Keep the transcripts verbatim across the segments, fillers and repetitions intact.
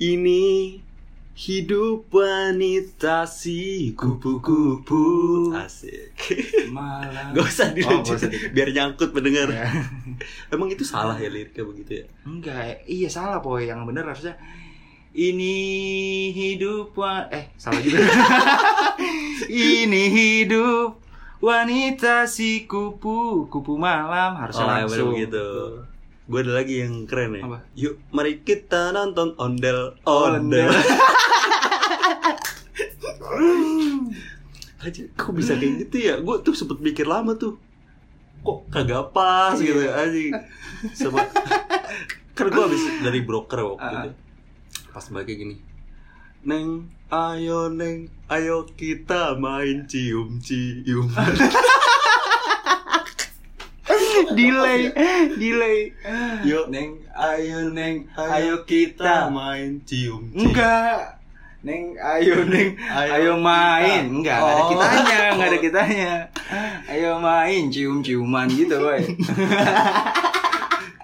Ini hidup penitasi kupu-kupu. Asik. Malam. Gak usah dilanjut, oh, biar nyangkut mendengar. Ya. Emang itu salah ya liriknya begitu ya? Enggak, iya salah boy. Yang bener harusnya ini hidup wa... Eh, salah juga. Ini hidup wanita si kupu, kupu malam. Harusnya oh, langsung gitu. Gue ada lagi yang keren ya. Apa? Yuk mari kita nonton ondel ondel. Aja, kok bisa kayak gitu ya? Gue tuh sempet mikir lama tuh, kok kagak pas gitu ya anjing. Sama karena gue habis dari broker waktu uh-huh. itu pas kayak gini. Neng, ayo neng, ayo kita main cium-cium. Delay, delay. Yo, neng, ayo neng, ayo kita main cium-cium. Enggak. Neng, ayo neng, ayo, ayo main. Enggak, enggak oh. ada kitanya, enggak ada kitanya. Ayo main cium-ciuman gitu, boy.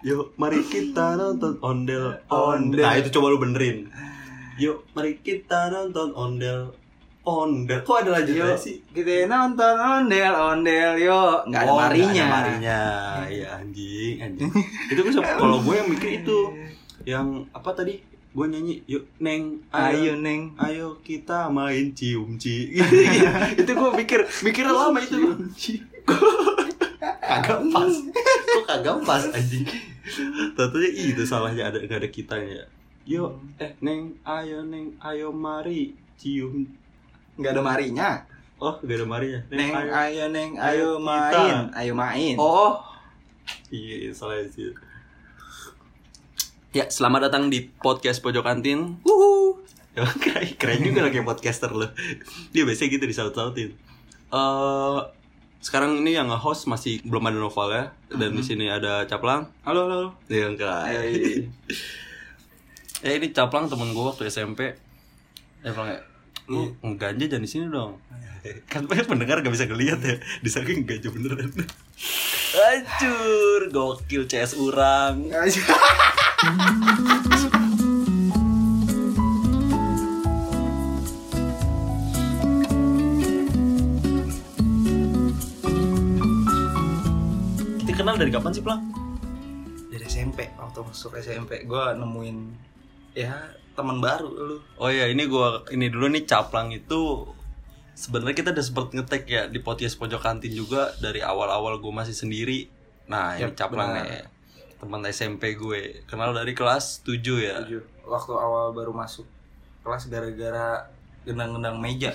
Yo, mari kita nonton ondel ondel. Nah, itu coba lu benerin. Yuk, mari kita nonton ondel ondel. Kok ada lanjutnya sih? Kita nonton ondel ondel, yuk. Nggak ada oh, marinya. Nggak ada marinya. Ya anjing, anjing. Itu kan kalau gue yang mikir itu, yang apa tadi? Gue nyanyi, yuk neng, ayo, ayo neng, ayo kita main cium cium. Itu gue mikir, mikir lama itu. Kagak pas, kok kagak pas anjing. Tentunya itu salahnya ada nggak ada kitanya. Yo, eh neng, ayo neng, ayo mari cium. Enggak ada marinya. Oh, enggak ada marinya. Neng, neng ayo, ayo neng, ayo, ayo main, kita. Ayo main. Oh. Iya, salah sih. Ya, selamat datang di podcast Pojok Kantin. Wuhu. Ya, keren, keren juga kayak podcaster lo. Dia biasanya gitu disaut-sautin. Uh, sekarang ini yang nge-host masih belum ada Novalnya dan mm-hmm. di sini ada Caplang. Halo, halo. Ya, enggak. Ya ini Caplang temen gue waktu S M P. Eh Plang ya, lu ngeganja jangan di sini dong. Kan pendengar gak bisa ngeliat ya, di saking ngeganja beneran. Hancur, gokil C S urang. Kita kenal dari kapan sih Plang? Dari S M P, waktu masuk S M P gue nemuin ya teman baru lu. Oh ya, ini gua ini dulu nih Caplang itu sebenarnya kita udah sempet ngetek ya di podcast Pojok Kantin juga dari awal-awal gua masih sendiri. Nah, yep, ini Caplang ya. Teman S M P gue. Kenal dari kelas tujuh ya. tujuh. Waktu awal baru masuk kelas gara-gara gendang-gendang meja.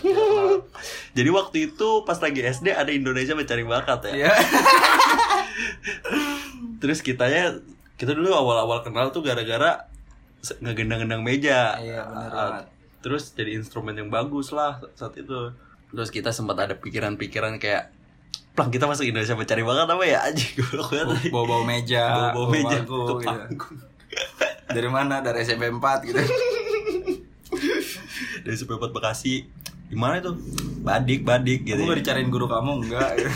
Jadi waktu itu pas lagi S D ada Indonesia Mencari Bakat ya. Yeah. Terus kitanya kita dulu awal-awal kenal tuh gara-gara ngegendang-gendang meja. Iya, benar. Terus jadi instrumen yang bagus lah saat itu. Terus kita sempat ada pikiran-pikiran kayak Plang kita masuk Indonesia Mencari Bakat apa ya anjing. Bawa-bawa meja, bawa-bawa meja gitu. Dari mana? Dari S M P empat gitu. Dari S M P empat Bekasi. Di mana itu? Badik-badik gitu. Kamu gak dicariin guru kamu enggak?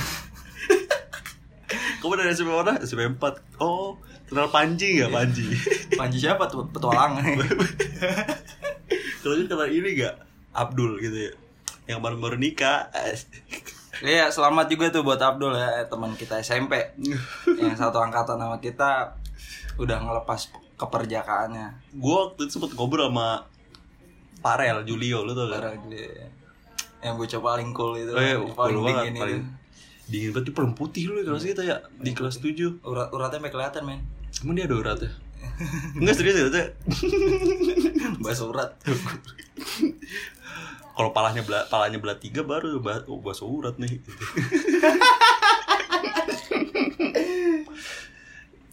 Kamu dari S M P mana? S M P empat. Oh, kenal Panji nggak Panji? Panji siapa tuh? Petualang. Kalau itu kenal ini nggak? Abdul gitu ya, yang baru-baru nikah. Iya, selamat juga tuh buat Abdul ya, teman kita S M P yang satu angkatan sama kita udah ngelepas keperjakaannya. Gue waktu itu sempet ngobrol sama Parel Julio, lu tau gak? Parel Julio, yang bocah paling cool itu, oh, iya, paling cool dingin banget, itu. Dingin banget tuh perem putih lu ya kelas kita ya di kelas tujuh. Urat uratnya sampai kelihatan men. Emang dia ada uratnya? Enggak serius ya, Teh. Bahas urat. Kalau palanya bela, palanya belah tiga baru bahas, oh, bahas urat nih.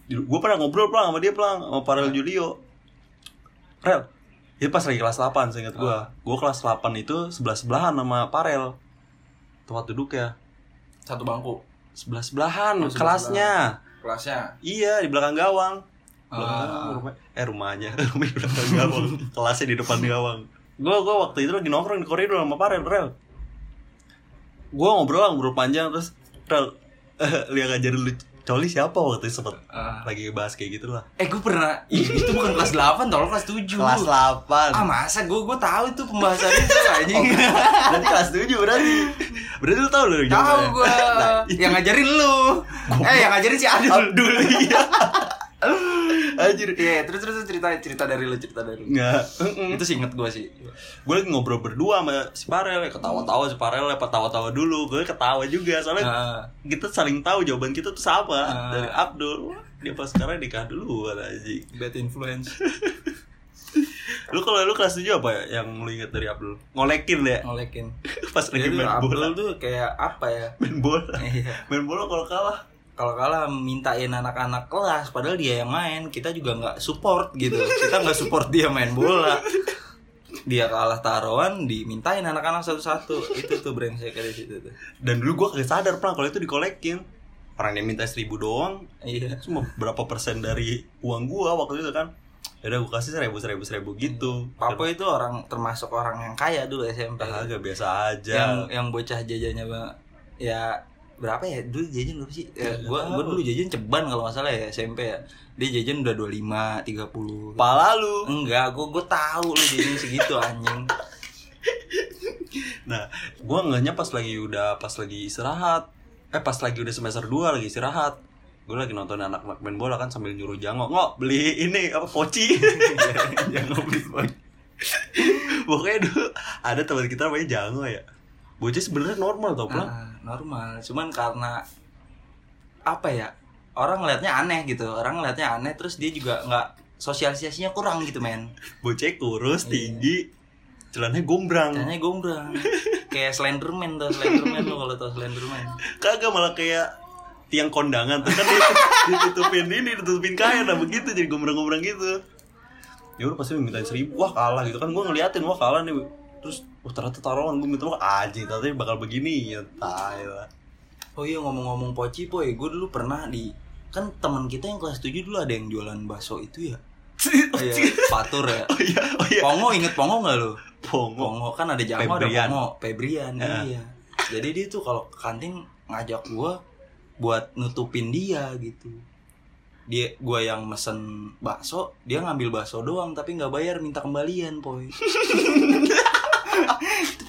Gue pernah ngobrol Plang sama dia Plang sama Parel Julio. Rel. Dia pas lagi kelas delapan seingat gue. Oh. Gue kelas delapan itu sebelah-sebelahan sama Parel. Tempat duduk ya. Satu bangku. Sebelah-sebelahan oh, kelasnya. Sebelahan. Kelasnya. Iya, di belakang gawang. Belakang rumah. Eh rumahnya, rumah di belakang gawang. Kelasnya di depan gawang. Gue gue waktu itu lagi nongkrong di koridor sama Parel, Rel. Gue ngobrol ngobrol panjang terus Rel, uh, lihat aja dulu Coli siapa waktu itu sempet uh. lagi bahas kayak gitu lah. Eh gue pernah itu bukan kelas delapan tolong kelas tujuh. Kelas delapan. Ah masa gue gue tahu itu pembahasannya itu anjing. Oh, berarti kelas tujuh berarti. Berarti lu tahu lu jawabannya. Tahu gue. Nah, yang ngajarin lu. Gua eh yang ngajarin si Adul. Adul iya. Anjir. Iya, terus terus cerita cerita dari lu, cerita dari lu. Enggak. Itu sih inget gue sih. Gue lagi ngobrol berdua sama si Parel, ketawa-tawa si Parel, ketawa-tawa dulu. Gue ketawa juga soalnya uh. kita saling tahu jawaban kita tuh sama. Uh. Dari Abdul. Dia pas sekarang nikah dulu anjing. Bad influence. Lu kalau lu kelas tujuh apa ya yang lu ingat dari Abdul? Ngolekin ya? Ngolekin. Pas lagi main bola. Abdul tuh kayak apa ya? Main bola. Main bola kalau kalah kalau kalah mintain anak-anak kelas, padahal dia yang main, kita juga nggak support gitu, kita nggak support dia main bola, dia kalah taruhan dimintain anak-anak satu-satu, itu tuh brengsek dari situ tuh. Dan dulu gue kagak sadar pernah kalau itu dikolekin, orang yang minta seribu doang, iya. Cuma berapa persen dari uang gue waktu itu kan, yaudah gue kasih seribu seribu seribu gitu. Papa itu orang termasuk orang yang kaya dulu S M P. Agak biasa aja. Yang yang bocah jajannya bang, ya. Berapa ya? Dulu jajan berapa sih? Ya, gue gue dulu jajan ceban kalau nggak salah ya S M P ya. Dia jajan udah dua puluh lima, tiga puluh. Pala lu? Enggak, gue gue tahu lu jajan segitu anjing. Nah, gue ngehnya pas lagi udah pas lagi istirahat. Eh pas lagi udah semester dua lagi istirahat. Gue lagi nonton anak-anak main bola kan sambil nyuruh Jango, "Ngok, beli ini apa poci?" Jango beli poci. Pokoknya dulu ada teman kita namanya Jango ya. Bocah sebenarnya normal tau pula. Uh, normal, cuman karena apa ya? Orang ngelihatnya aneh gitu. Orang ngelihatnya aneh terus dia juga enggak sosialisasinya kurang gitu, men. Bocah kurus, tinggi, celananya gombrang. Celananya gombrang. Kayak Slenderman tuh, Slenderman lo kalau tau Slenderman. Kagak malah kayak tiang kondangan tuh kan ditutupin ini, ditutupin kain lah begitu jadi gombrang-gombrang gitu. Ya udah pasti minta seribu. Wah, kalah gitu kan gua ngeliatin, wah kalah nih. Terus, wah ternyata taruhan gue minta makan aja, tapi bakal begini ya, tai lah. Oh iya ngomong-ngomong poci, boy, gue dulu pernah di, kan teman kita yang kelas tujuh dulu ada yang jualan bakso itu ya, oh, iya, Fatur ya. Oh iya, oh iya. Pongo, inget Pongo nggak lo? Pongo. Pongo kan ada Jango, ada Pongo, Febrian, yeah. Iya. Jadi dia tuh kalau ke kantin ngajak gue buat nutupin dia gitu. Dia gue yang mesen bakso, dia ngambil bakso doang tapi nggak bayar, minta kembalian, boy.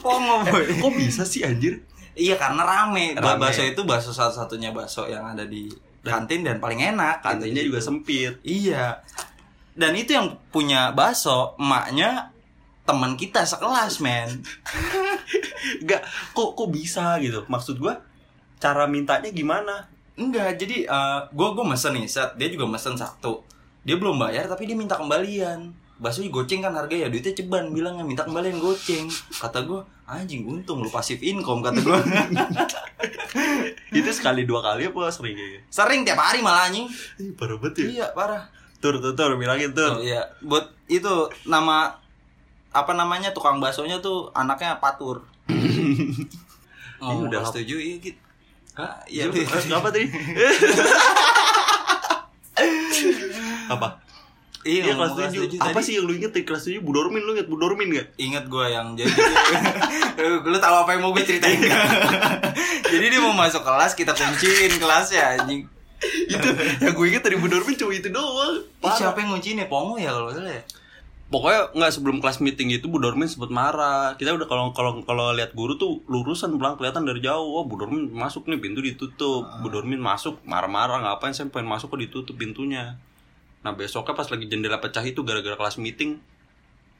Pongo, boy. Eh, kok bisa sih anjir? Iya karena rame. rame. Bakso itu bakso satu-satunya bakso yang ada di kantin dan paling enak. Kantinnya juga sempit. Iya. Dan itu yang punya bakso emaknya teman kita sekelas, men. Enggak, kok kok bisa gitu? Maksud gua cara mintanya gimana? Enggak, jadi uh, gua gua mesen nih, set. Dia juga mesen satu. Dia belum bayar tapi dia minta kembalian. Bakso digoceng kan harganya, duitnya ceban, bilangnya minta kembaliin goceng. Kata gue, anjing untung lu pasif income, kata gue. Itu sekali dua kali apa sering kayaknya? Sering, tiap hari malah anjing. Ih, parah banget ya? Iya, parah. Tur, tur, tur, bilangin tur. Oh, iya, buat itu nama, apa namanya, tukang baksonya tuh anaknya Fatur. Oh, ini udah setuju, iya gitu. Hah? Iya, iya. Kenapa tadi? Apa? Iya, iya kelas tujuh. Apa tadi? Sih yang lu inget dari kelas tujuh? Bu Dormin, lu inget Bu Dormin gak? Ingat gue yang jadi lu tahu apa yang mau gue ceritain gak? Jadi dia mau masuk kelas, kita kunciin kelasnya anjing. Itu yang gue inget dari Bu Dormin cuma itu doang. Parah. Siapa yang ngunciin ya? Pongo ya kalau salah ya? Pokoknya nggak, sebelum kelas meeting itu Bu Dormin sempet marah. Kita udah kalau kalau kalau lihat guru tuh lurusan pulang kelihatan dari jauh. Wah, Bu Dormin masuk nih, pintu ditutup. Uh. Bu Dormin masuk marah-marah, ngapain saya pengen masuk kok ditutup pintunya. Nah besoknya pas lagi jendela pecah itu gara-gara kelas meeting,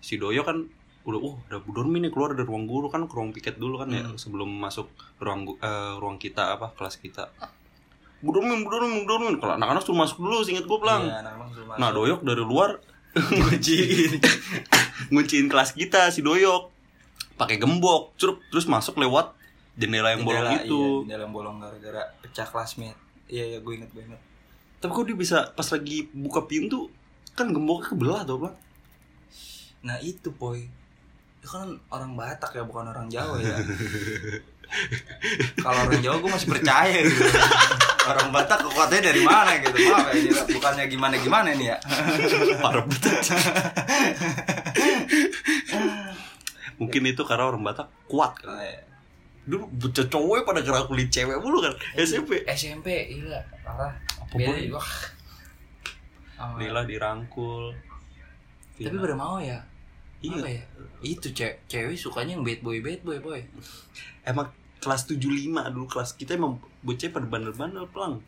si Doyo kan udah, oh udah Bu Dormin nih keluar dari ruang guru kan, ke ruang piket dulu kan ya, hmm. sebelum masuk ruang uh, ruang kita apa kelas kita. Bu Dormin, Bu Dormin, Bu Dormin. Kalau anak-anak suruh masuk dulu, seinget gue pelang. Ya, nah Doyok dari luar ngunciin ngunciin kelas kita si Doyok pakai gembok, curup, terus masuk lewat jendela yang jendela, bolong itu. Iya, jendela yang bolong gara-gara pecah classmate. Iya ya, gue inget gue inget. Tapi kok dia bisa pas lagi buka pintu kan gemboknya kebelah tau bang? Nah itu boy, itu kan orang Batak ya, bukan orang Jawa ya. Kalau orang Jawa gue masih percaya gitu. Orang Batak kekuatannya dari mana gitu? Maaf ya, bukannya gimana gimana nih ya? Parah betul. Mungkin itu karena orang Batak kuat kan. Dulu bocah cowok pada gerak kulit cewek mulu kan S M P. S M P iya parah. Pupuli. Oh, Lila dirangkul. Vina. Tapi baru mau ya. Iya. Apa ya? Itu cewek, cewek sukanya yang bad boy, bad boy, boy. Emang kelas tujuh puluh lima dulu kelas kita emang bocah pada bandel-bandel pelang.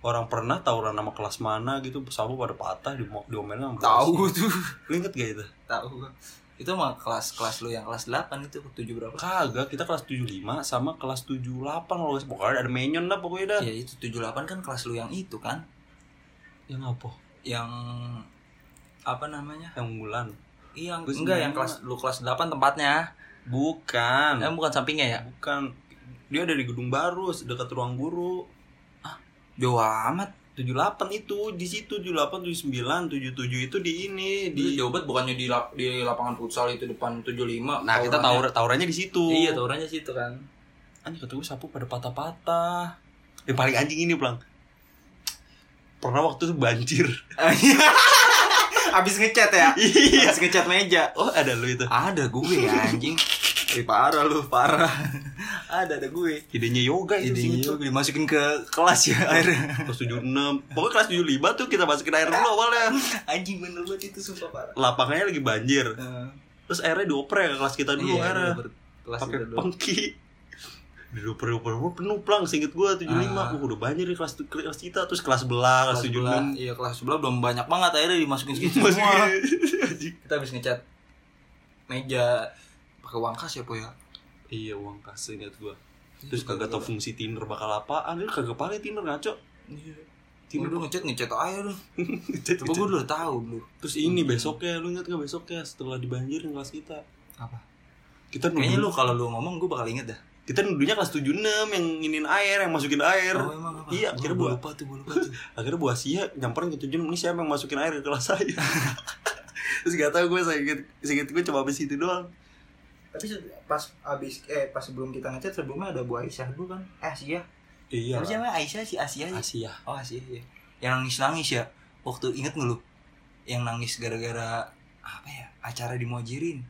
Orang pernah tawuran nama kelas mana gitu, sabu pada patah di diomelin sama. Tahu tuh. Lu inget gak itu? Tahu. Itu mah kelas-kelas lu yang kelas delapan itu tujuh berapa? Kagak, kita kelas tujuh puluh lima sama kelas tujuh puluh delapan kalau pokoknya ada menyon dah pokoknya dah. Ya itu tujuh puluh delapan kan kelas lu yang itu kan. Yang apa? Yang apa namanya? Yang bulan. Iya, enggak yang kelas lu kelas delapan tempatnya. Bukan. Eh, bukan sampingnya ya? Bukan. Dia ada di gedung baru dekat ruang guru. Jauh amat. Tujuh puluh delapan itu di situ, tujuh puluh delapan, tujuh puluh sembilan, tujuh puluh tujuh itu di ini di Jobat, bukannya di lap, di lapangan futsal itu depan tujuh puluh lima. Nah, kita tawur tawurannya di situ. Iya, tawurannya situ kan. Anjing ketemu sapu pada patah-patah. Yang paling anjing ini, Blang. Pernah waktu itu banjir. Abis ngecat ya? Iya, abis ngecat meja. Oh, ada lu itu. Ada gue ya, anjing. Eh, parah lu, parah. Ada ada gue. Idenya yoga itu sih itu dimasukin ke kelas ya air. Kelas tujuh puluh enam. Pokoknya kelas tujuh puluh lima tuh kita masukin air dulu awalnya. Anjing bener banget itu sumpah parah. Lapangnya lagi banjir. Uh. Terus airnya dioprek ke kelas kita dulu yeah, airnya. Pakai pengki. Dioprek-oprek penuh plang seinget gue tujuh puluh lima. Uh. Udah banjir di kelas kelas kita terus kelas sebelah, kelas tujuh puluh enam. Iya, kelas sebelah belum banyak banget airnya dimasukin segitu semua. Kita habis ngecat meja pakai uang kas ya, Po ya? Iya, uang kas ingat gua. Terus iya, kagak tau fungsi Tinder bakal apaan. Lu kagak pakai Tinder ngaco. Iya. Tinder lu ngecat ngecat aja lu. Coba gua udah tahu lu. Terus ini besoknya lu ingat enggak besoknya setelah dibanjirin kelas kita? Apa? Kita nuduh. Kayaknya lu kalau lu ngomong gua bakal inget dah. Kita nuduhnya kelas tujuh puluh enam yang nginin air, yang masukin air. Oh, emang apa? Iya, akhirnya gua lupa tuh, gua lupa tuh. Akhirnya Bu Asia nyamperin ke tujuh puluh enam, ini siapa yang masukin air ke kelas saya? Terus enggak tahu gua seinget seinget gua cuma habis itu doang. Tapi pas abis eh pas sebelum kita ngechat sebelumnya ada Bu Aisyah dulu kan? Eh Asia. Iya. Tapi siapa Aisyah si Asia? Asia. Oh Asia ya. Yang nangis-nangis ya. Waktu inget nggak lu? Yang nangis gara-gara apa ya? Acara di Muajirin.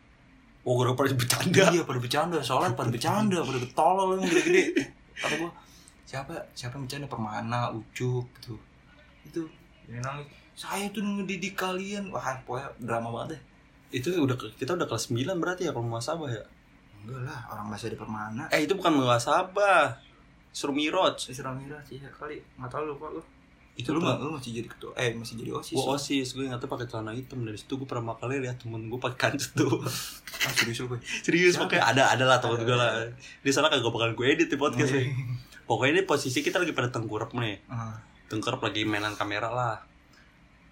Oh gara-gara pada bercanda. Iya pada bercanda. Soalnya pada bercanda, pada ketolol yang gede-gede. Kata gua siapa siapa yang bercanda Permana, Ucup gitu. Itu yang nangis. Saya tuh ngedidik kalian. Wah pokoknya drama banget deh. Itu udah kita udah kelas sembilan berarti ya kalau muasabah ya? Enggak lah, orang masih di Permana. Eh itu bukan muasabah. Surmiroj. Eh, Surmiroj ya kali. Enggak tahu lu kok lu. Itu lu enggak lu masih jadi ketua. Eh masih jadi OSIS. Gua OSIS, gue enggak tahu pakai celana hitam dari situ gua pertama kali lihat temen gua pakai kancut tuh. Ah, serius lu, Boy? Serius pakai ada ada lah temen gue lah. Dia salah kagak bakal gue edit di podcast ini. Pokoknya ini posisi kita lagi pada tengkurap nih. Heeh. Tengkurap lagi mainan kamera lah.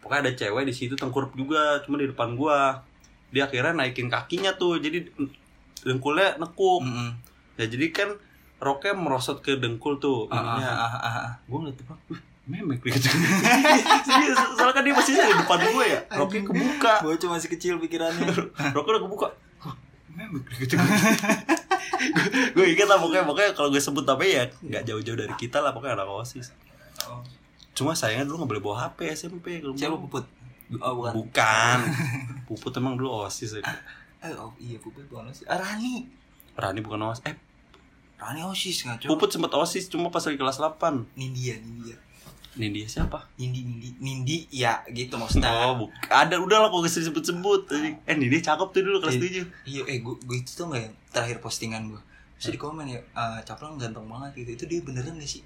Pokoknya ada cewek di situ tengkurap juga, cuma di depan gua. Dia akhirnya naikin kakinya tuh, jadi dengkulnya nekuk. Mm-hmm. Ya jadi kan roknya merosot ke dengkul tuh. Ah, ah, ah, ah, ah. Gue ngeliat depan, wih memek gitu. Soalnya kan dia masih di depan gue ya, roknya kebuka. Gue cuma masih kecil pikirannya. Roknya udah kebuka, memek gitu. Gue inget lah pokoknya, pokoknya kalau gue sebut tapi ya gak jauh-jauh dari kita lah, pokoknya anak OSIS. Oh. Cuma sayangnya dulu gak boleh bawa H P S M P. Siapa Puput? Oh, bukan. Bukan. Puput emang dulu OSIS itu. Eh, oh, iya Puput bukan OSIS. Ah, Rani. Rani bukan OSIS. Eh, Rani OSIS enggak, Puput sempat OSIS cuma pas lagi kelas delapan. Nindia, Nindia. Nindia siapa? Nindi, Nindi, Nindi ya gitu maksudnya. Oh, bukan. Ada udahlah kok disebut-sebut. Eh, Nindi cakep tuh dulu kelas tujuh. Iya, eh gua, gua itu tuh enggak yang terakhir postingan gua. Terus di komen ya, uh, Caplang ganteng banget gitu. Itu dia beneran enggak sih?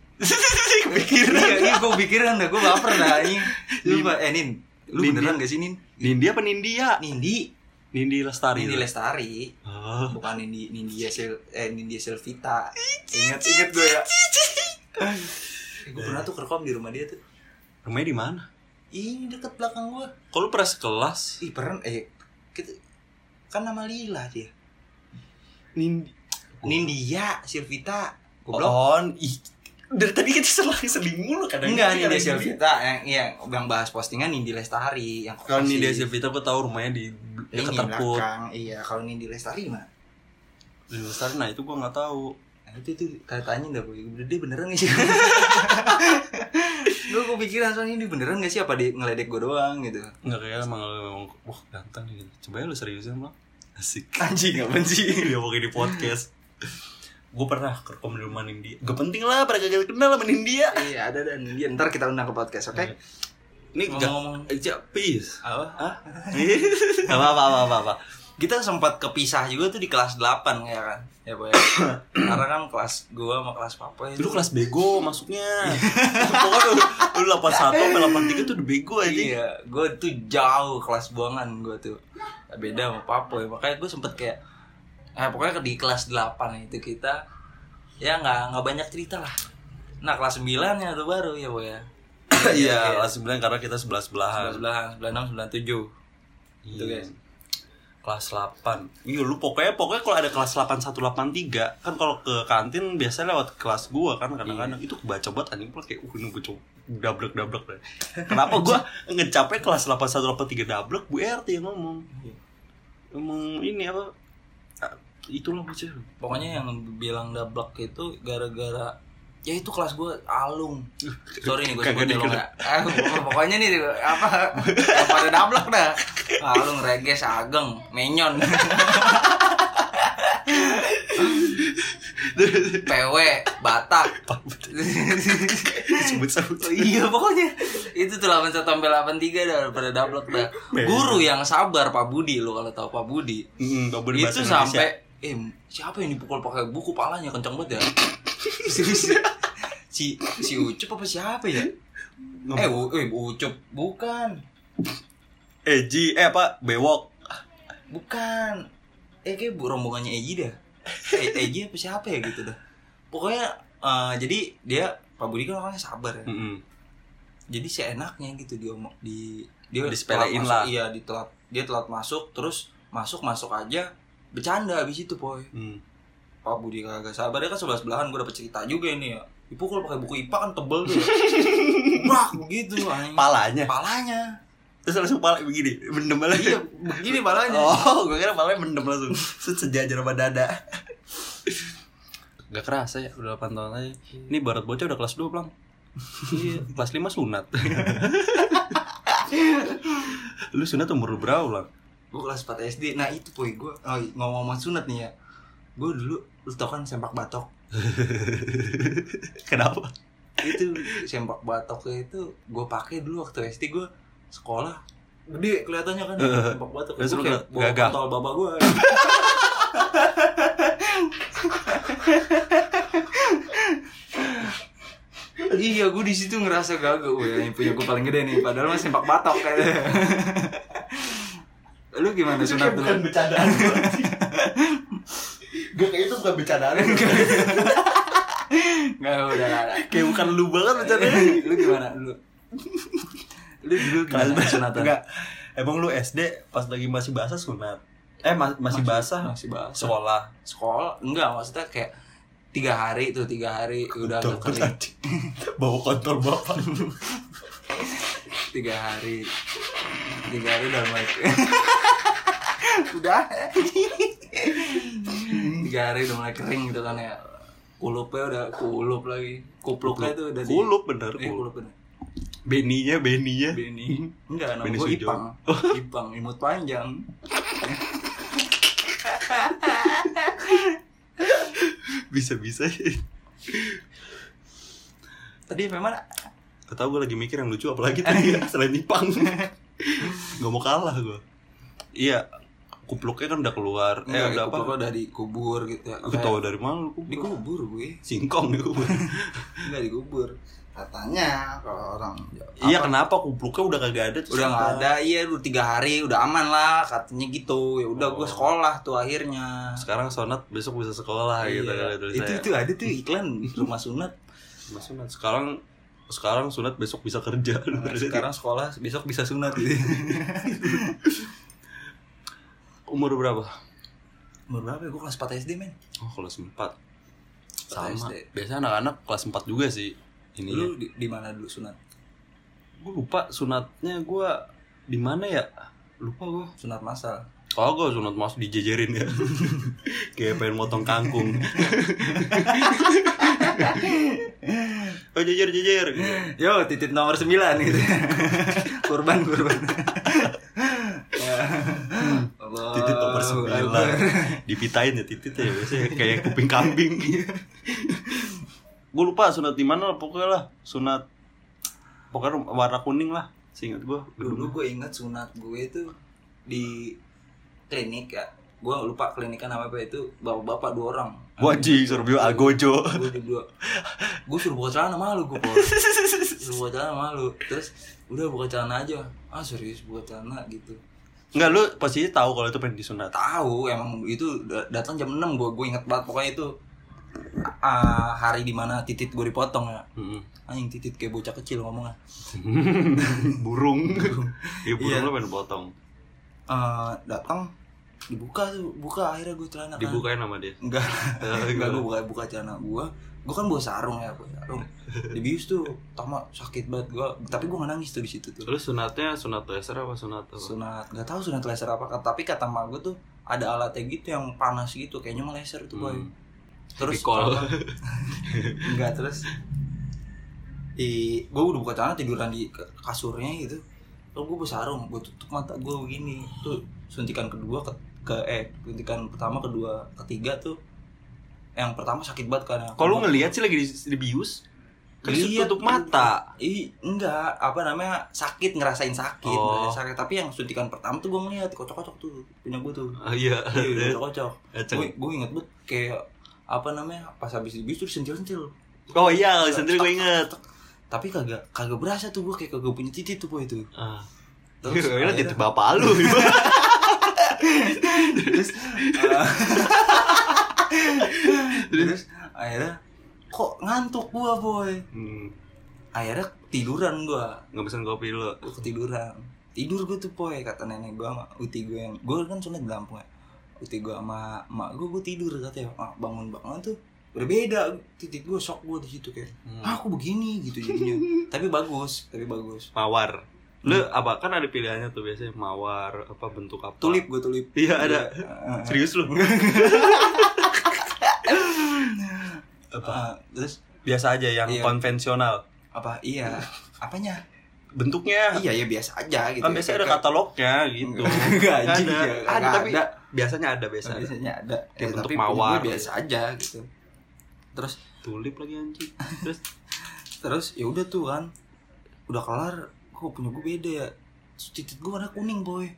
Pikiran. Iya, iya gua pikiran dah, gua baper dah anjing. Lupa eh Nin. Lu Nindi. Beneran gak sih Nin? Nindi apa Nindia? Nindi. Nindi Lestari. Nindi Lestari. Oh. Bukan Nindi Nindia Sel eh Nindia Selvita. Ingat-ingat gue ya. Eh, gue pernah tuh kerekam di rumah dia tuh. Rumahnya di mana? Ih, deket belakang gue. Kok lu pernah sekelas? Ih, pernah eh kita, kan nama Lila dia. Nindi Nindia Selvita. Goblok. Oh, dari tadi kita seling-seling mulu kadang. Enggak, Nindi Selvita yang, yang yang bahas postingan Nindi Lestari yang kalau Nindi Selvita aku tahu rumahnya di dekat Terpur. Iya, kalau Nindi Lestari mah Nindi Lestari nah itu gua enggak tahu. Nah itu tuh katanya enggak boleh. Dia beneran enggak sih? Gua gua pikir langsung ini beneran enggak sih apa dia ngeledek gua doang gitu. Enggak kayak emang emang wah ganteng gitu. Coba ya lu seriusin, Bang. Asik. Anjing enggak benci. Dia pakai di podcast. gue pernah kerkom di rumah India. Gak penting lah, pada gagal kenal sama India. Iya, ada dan India. Ntar kita undang ke podcast, oke? Okay? Ini ngomong-ngomong aja, peace. Apa? Hah? Apa-apa-apa-apa. Kita sempat kepisah juga tuh di kelas delapan ya kan. Ya boy. Karena kan kelas gue sama kelas papa itu. Lu kelas bego masuknya. Pokoknya lu delapan puluh satu sampai delapan puluh tiga tuh udah bego aja. Iya, gue tuh jauh kelas buangan gue tuh. Beda sama papa ya. Makanya gue sempet kayak eh pokoknya di kelas delapan itu kita ya enggak enggak banyak cerita lah. Nah, kelas sembilan-nya tuh baru ya boy ya. Iya, kelas sembilan karena kita sebelas-belahan. sebelas-belahan, sembilan puluh enam, sembilan puluh tujuh. Gitu guys. Kelas delapan. Iya, lu pokoknya pokoknya kalau ada kelas delapan satu delapan tiga kan kalau ke kantin biasanya lewat kelas gua kan kadang-kadang iya. Itu kebaca banget anjing pula kayak uh nunggu cowok dablek-dablek deh. Kenapa gua ngecapnya kelas delapan satu delapan tiga dablek Bu R T yang ngomong. Ngomong ini apa? Itulah bocah. Pokoknya yang bilang dablek itu gara-gara ya itu kelas gue alung, sorry nih gue sebut alung ya, eh, pokoknya nih apa pada dablak dah, alung reges ageng menyon, P W Batak, sebut-sebut, iya pokoknya itu tuh delapan satu sampai delapan tiga dah pada dablak dah, guru yang sabar Pak Budi lo kalau tahu Pak Budi, hmm, itu sampai eh siapa yang dipukul pakai buku palanya kenceng banget ya. Serius si si Ucup apa siapa ya? Eh, U, eh Ucup bukan. Eji eh apa? Bewok. Bukan. Eh kayak rombongannya Eji dah. Eh Eji apa siapa ya gitu dah. Pokoknya uh, jadi dia Pak Budi kan orangnya sabar ya. Mm-hmm. Jadi seenaknya gitu dia di dia disepelein lah. Iya, di telat, dia telat masuk terus masuk-masuk aja bercanda abis itu, boy. Hmm. Pak Budi kagak sabar, dia kan sebelah sebelahan, gue dapet cerita juga ini ya. Dipukul pakai buku I P A kan tebel tuh. Wah, begitu anjing. Palanya. Palanya. Terus langsung pala begini, mendem lagi. Iya, begini palanya. Oh, gue kira palanya mendem langsung. Sejajar sama dada. Gak kerasa ya, udah delapan tahun aja. Ini barat bocah udah kelas dua, Plang. Iya, kelas lima sunat. Lu sunat umur berapa, Plang? Gue kelas empat S D. Nah, itu poy gue. Oh, ngomong-ngomong sunat nih ya. Gue dulu, lu tau kan sempak batok. Kenapa? Itu sempak batoknya itu gue pakai dulu waktu S D gue sekolah. Gede kelihatannya kan sempak batok. Terus lu gagal tol baba gue. Iya, gue di situ ngerasa gagal. Wah, yang punya gue paling gede nih. Padahal mah sempak batok kayaknya. Lu gimana sunat dulu? Bukan bercandaan. Gue kayak itu bukan bercandaan. Enggak, udah enggak. Kayak bukan lu banget bercandanya. Lu gimana lu? Lu dulu gimana sunatan? Enggak. Emang lu S D pas lagi masih basah sunat? Eh mas- masih, masih basah? Masih basah. Sekolah. Sekolah? Enggak, maksudnya kayak tiga hari tuh, tiga hari udah agak kering. Bawa kontol bapak lu. tiga hari. tiga hari udah mulai. Udah. Tiga hari udah mulai kering gitu kan ya. Kulupnya udah kulup lagi. Kupluknya tuh udah di kulup bener. Eh, kulup bener. Beninya, beninya. Beni. Enggak, nama gue Ipang. Ipang, imut panjang. Bisa-bisa. Tadi memang gak tau gue lagi mikir yang lucu apalagi tadi ya, selain Ipang. Gak mau kalah gue. Iya. Kupluknya kan udah keluar. Nggak, eh udah apa? Kupluknya udah dikubur gitu ya. Gue tau dari mana lu kubur? Dikubur gue. Singkong dikubur. Enggak dikubur. Katanya kalau orang iya apa? Kenapa kupluknya udah kagak ada? Udah nggak ada. Iya lu tiga hari udah aman lah katanya gitu. Ya udah oh. Gue sekolah tuh akhirnya. Sekarang sunat besok bisa sekolah iya. Gitu kan itu saya. Itu ada tuh iklan rumah sunat. Rumah sunat sekarang sekarang sunat besok bisa kerja. Nah, sekarang sekolah besok bisa sunat gitu. Umur berapa? Umur berapa ya? Gue kelas empat S D, men. Oh, kelas empat. Sama. S D. Biasanya anak-anak kelas empat juga sih. Ini lu di, di mana dulu sunat? Gue lupa sunatnya gue di mana ya? Lupa gue. Sunat masal. Oh, gue sunat masal dijejerin ya. Kayak pengen motong kangkung. Oh, jejer-jejer. Yo, titik nomor sembilan gitu. Kurban-kurban. Titit itu persembilan dipitain ya titit ya biasanya kayak kuping kambing. Gue lupa sunat di mana lah, pokoknya lah sunat pokoknya warna kuning lah, seingat gue. Dulu gue ingat sunat gue itu di klinik ya, gue lupa klinikan apa apa itu, bapak-bapak dua orang. Wajib suruh bawa algojo. Gue suruh buka celana malu gue, suruh buka celana malu, terus udah buka celana aja, ah serius buka celana gitu. Enggak, lu pasti tahu kalau itu pengen disunat. Tahu, emang itu datang jam enam gue, gue ingat banget pokoknya itu. Uh, hari dimana titit gue dipotong ya, mm-hmm. Anjing titit kayak bocah kecil ngomongnya. Burung, ya burung yeah. Lo pengen potong. Uh, datang dibuka tuh, buka akhirnya gue celana. Dibukain sama dia? Enggak, enggak gue buka buka celana gue. Gue kan bawa sarung ya, bawa sarung. Dibius tuh, tama sakit banget gue. Tapi gue nggak nangis tuh di situ tuh. Terus sunatnya sunat laser apa sunat apa? Sunat, nggak tahu sunat laser apa. Tapi kata mak gue tuh ada alatnya gitu yang panas gitu, kayaknya mah laser tuh boy. Hmm. Terus enggak, terus i gue udah buka celana tiduran di kasurnya gitu, terus gue bersarung, gue tutup mata gue begini tuh. Suntikan kedua ke, ke eh suntikan pertama kedua ketiga tuh yang pertama sakit banget karena kalau ngelihat sih lagi dibius lihat tutup mata. Ih, enggak, apa namanya? Sakit, ngerasain sakit, oh. Ngerasain sakit. Tapi yang suntikan pertama tuh gue ngelihat kocok-kocok tuh punya gue tuh. Oh iya, iya kocok-kocok. Gue gue inget banget kayak apa namanya pas habis dibius tuh sentil-sentil. Oh iya, sentil gue inget. Tapi kagak kagak berasa tuh gue, kayak kagak punya titik tuh boy itu. Ah. Terus kira titik bapak lu. Terus uh, terus akhirnya kok ngantuk gue boy. Hmm. Akhirnya tiduran gue. Nggak pesan kopi lu? Gue ketiduran. Tidur gue tuh boy, kata nenek gue sama uti gue yang gue kan sunat di Lampung ya. Titik gue sama mak gue, gue tidur katanya, mak bangun bangun tuh berbeda titik gue, shock gue di situ kayak, hmm. ah, aku begini gitu jadinya. Tapi bagus, tapi bagus. Mawar, hmm. Lu apa kan ada pilihannya tuh biasanya mawar apa bentuk apa? Tulip, gue tulip. Iya ada, uh, serius lu. Apa? Uh, terus biasa aja yang iya. Konvensional. Apa? Iya. Apanya? Bentuknya? Iya ya biasa aja gitu. Kan ya, biasanya ada katalognya gitu. Enggak ada. Ada, ada tapi ada. Biasanya ada biasanya. Biasanya ada. ada. Ya, bentuk mawar biasa aja gitu. Terus tulip lagi anjing. Terus terus ya udah tuh kan. Udah kelar, kok punya gue beda ya. Titik gue warna kuning, boy.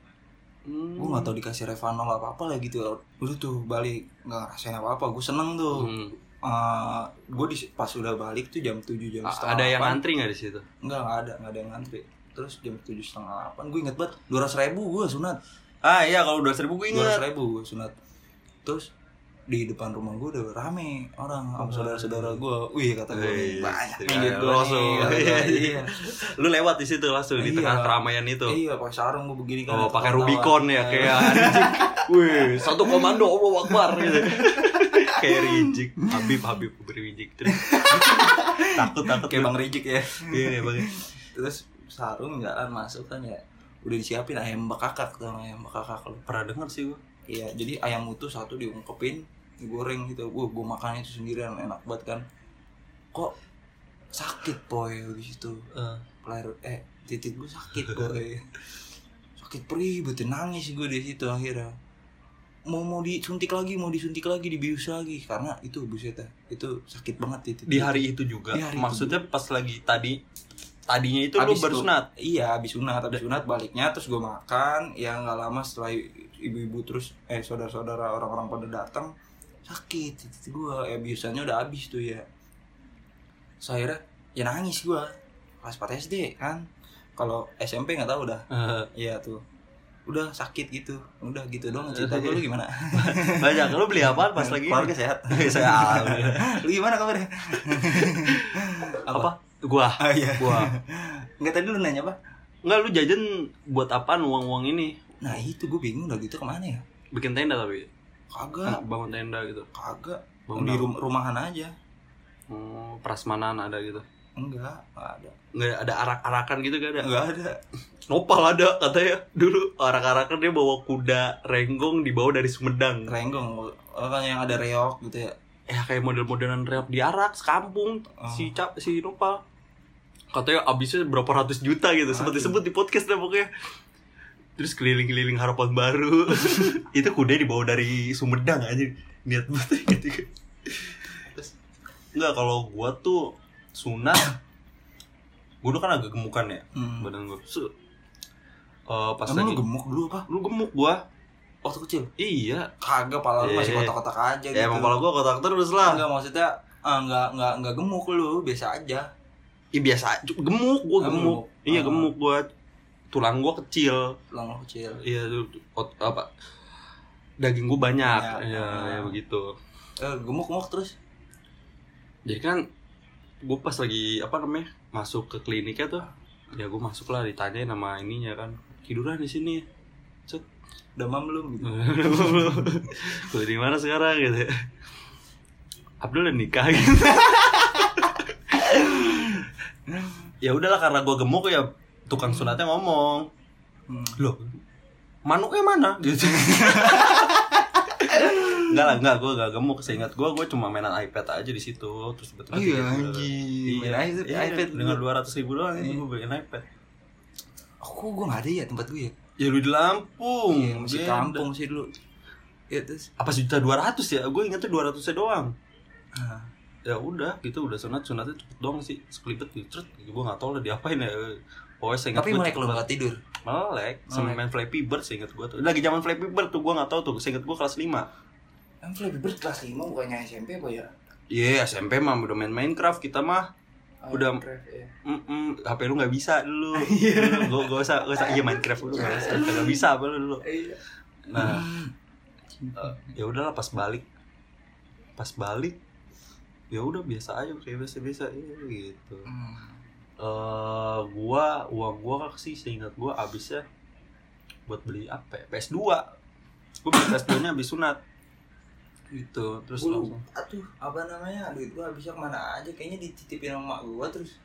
Hmm. Gue enggak tahu dikasih Revanol apa-apa lah gitu. Udah tuh balik enggak ngerasain apa-apa, gue seneng tuh. Hmm. Uh, gue dis- pas udah balik tuh jam tujuh jam setengah. Ada yang antri nggak di situ? Nggak nggak ada nggak ada yang antri. Terus jam tujuh setengah delapan gue inget banget dua ratus ribu gue sunat. Ah iya kalau dua ratus ribu gue inget. Dua ratus ribu gue sunat. Terus di depan rumah gue udah rame orang, sama saudara-saudara gue. Wih kata gue banyak nih gue nih. Lu lewat di situ langsung di tengah keramaian itu. Iya, pakai sarung gue begini kan. Oh, pakai Rubicon ya kayak anjing. Wih, satu komando Allahu Akbar gitu. Kayak Rijik, Habib Habib Rijik. Takut-takut kayak Bang Rijik ya. Iya, Bang. Terus sarung jalan masuk kan ya. Udah disiapin ayam bakakak sama ayam bakakak. Pernah dengar sih gue. Iya, jadi ayam utuh satu diungkepin, digoreng gitu. Wah, gue makan itu sendirian enak banget kan. Kok sakit boy habis itu. Uh. Player, eh titik gue sakit boy. Sakit peribet, nangis gue di situ akhirnya. Mau mau disuntik lagi, mau disuntik lagi, dibius lagi karena itu buset ya. Itu sakit banget titik. Di hari itu juga. Hari maksudnya itu. Pas lagi tadi tadinya itu abis lu baru sunat. Iya, habis sunat, habis sunat baliknya terus gue makan, ya enggak lama setelah ibu-ibu terus eh saudara-saudara orang-orang pada datang sakit titik gue, ya biasanya udah habis tuh ya. So, akhirnya ya nangis gue. Kelas empat S D kan. Kalau S M P enggak tahu dah. Iya uh. tuh. Udah sakit gitu. Udah gitu doang cerita gue. Lu gimana? Banyak. Lu beli apaan pas lagi? Keluarga sehat. Sehat. Lu gimana kabarnya? Apa? Apa? Gua, oh, iya. Gua, nggak tadi lu nanya apa? Nggak, lu jajan buat apaan uang-uang ini? Nah itu gue bingung lagi itu kemana ya? Bikin tenda tapi? Kagak. Bangun tenda gitu? Kagak. Bangun di rum- rumahan aja. Hmm, prasmanan ada gitu? Enggak, nggak ada. Nggak ada arak-arakan gitu gak ada? Nggak ada. Nopal ada katanya dulu arak-arakan dia bawa kuda renggong dibawa dari Sumedang. Renggong, kan yang ada reok gitu ya? Ya kayak model-modelan reok diarak sekampung oh. si cap si Nopal katanya abisnya berapa ratus juta gitu, sempat disebut di podcast deh pokoknya. Terus keliling-keliling Harapan Baru. Itu kuda dibawa dari Sumedang aja. Niat banget gitu. Terus enggak, kalau gua tuh sunat, gua dulu kan agak gemukan ya, hmm. badan gua. So, uh, pas lagi gemuk dulu apa? Lu gemuk gua. Waktu kecil? Iya. Kagak, pala lu masih kotak-kotak aja gitu. Ya emang pala gua kotak terus lah. Enggak, maksudnya uh, enggak enggak enggak gemuk lu, biasa aja. Iya biasa, gemuk gua gemuk. Ah, iya gemuk gua. Tulang gua kecil. Tulang gua kecil. Iya, ot, apa? Daging gua banyak. Iya, ya, begitu. Eh, gemuk-gemuk terus. Jadi kan gua pas lagi apa namanya? Masuk ke kliniknya tuh. Ya gua masuk lah, ditanyain sama ininya kan. Tiduran di sini. Cet. Demam belum gitu. Gua di mana sekarang gitu. Abdul udah nikah gitu. Ya udahlah, karena gue gemuk ya tukang sunatnya ngomong, loh manuknya mana gitu. Enggak lah, enggak, gue gak gemuk. Seingat gue gue cuma mainan iPad aja di situ. Terus betul-betul iya anjing main iPad, ya, iPad dengan dua ratus ribu doang itu gue beliin iPad. Aku gue nggak ada ya tempat gue ya. Ya lu di Lampung, iya, masih ya, kampung sih dulu ya. Terus apa sih, juta dua ratus ya, gue ingat tuh dua ratusnya doang. uh. Ya udah gitu, udah sunat sunatnya cepet doang sih, sekelibet gitu. Gue nggak tahu lah diapain ya, pokoknya saya ingat. Tapi melek lo nggak tidur? Melek, sama main Flappy Bird. Saya ingat gue tuh lagi zaman Flappy Bird tuh, gue nggak tahu tuh. Saya ingat gue kelas lima. Emang Flappy Bird kelas lima bukannya S M P apa ya? Iya, yeah, S M P mah udah main Minecraft kita mah. Oh, udah Minecraft, ya. Mm-mm, H P lu nggak bisa dulu. Gue gak usah, gak usah. Iya Minecraft lu nggak bisa apa lu dulu. Nah, uh, ya udahlah pas balik, pas balik. Ya udah biasa aja, kayak biasa-biasa ya, gitu. Hmm. Uh, gua uang gua sih seingat gua habisnya buat beli apa? Ya? P S dua. Gua beli P S dua-nya habis sunat. Gitu. Terus uh, langsung aduh, apa namanya? Duit gua habisnya kemana aja? Kayaknya dititipin sama mak gua terus.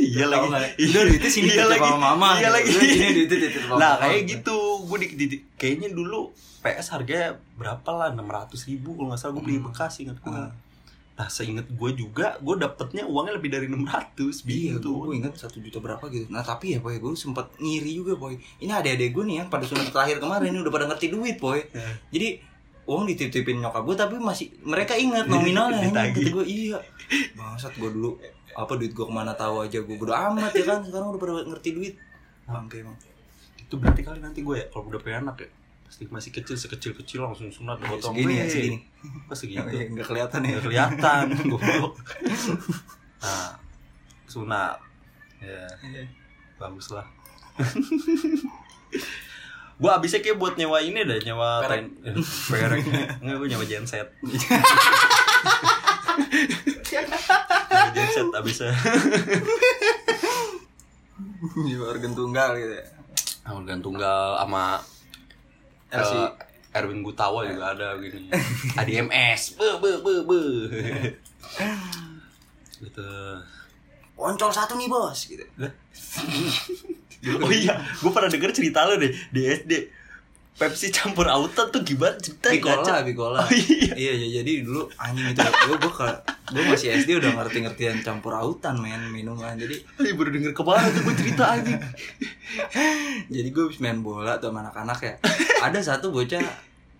Iya lagi. Iya duitnya sini dititip sama mama. Iya lagi. Ini duitnya dititip sama mama. Lah kayak gitu. Gua di, di, kayaknya dulu P S harganya berapa lah? enam ratus ribu kalau enggak salah gua beli bekas ingat gua. Hmm. Nah, seinget gue juga, gue dapetnya uangnya lebih dari enam ratus. Iya, gitu. Gue inget satu juta berapa gitu. Nah, tapi ya, Boy, gue sempet ngiri juga, Boy. Ini adek-adek gue nih yang pada sunat terakhir kemarin ini udah pada ngerti duit, Boy. Yeah. Jadi, uang dititipin nyokap gue, tapi masih mereka inget nominalnya. Gitu gue, iya. Bangsat gue dulu, apa duit gue kemana tahu aja. Gue bodo amat, ya kan? Sekarang udah pada ngerti duit. Bangke, emang. Itu berarti kali nanti gue ya, kalau udah punya anak ya. Pasti masih kecil, sekecil-kecil langsung sunat potong gini ya, segini. Pas segitu. Enggak kelihatan ya. Enggak kelihatan. Goblok. Nah, sunat. Ya. Bagus lah. Gua abisnya kayak buat nyewa ini dah, nyewa perek. Perek. Enggak, gua nyewa genset. Nyewa genset abisnya. Nyewa organ tunggal gitu ya. Organ tunggal sama Uh, Erwin Gutawa juga ada gini. A D M S. Be be be be. Gitu. Oncol satu nih, Bos, gitu. Oh iya, gue pernah denger cerita lo deh di S D. Pepsi campur autan tuh gimana cerita? Bicola, bicola. Oh, iya. iya, iya, jadi dulu anjing itu gue gue gue masih S D udah ngerti-ngertian campur autan men minuman. Jadi eh, baru denger kemarin tuh gue cerita anjing. Jadi gue habis main bola tuh sama anak-anak ya. Ada satu bocah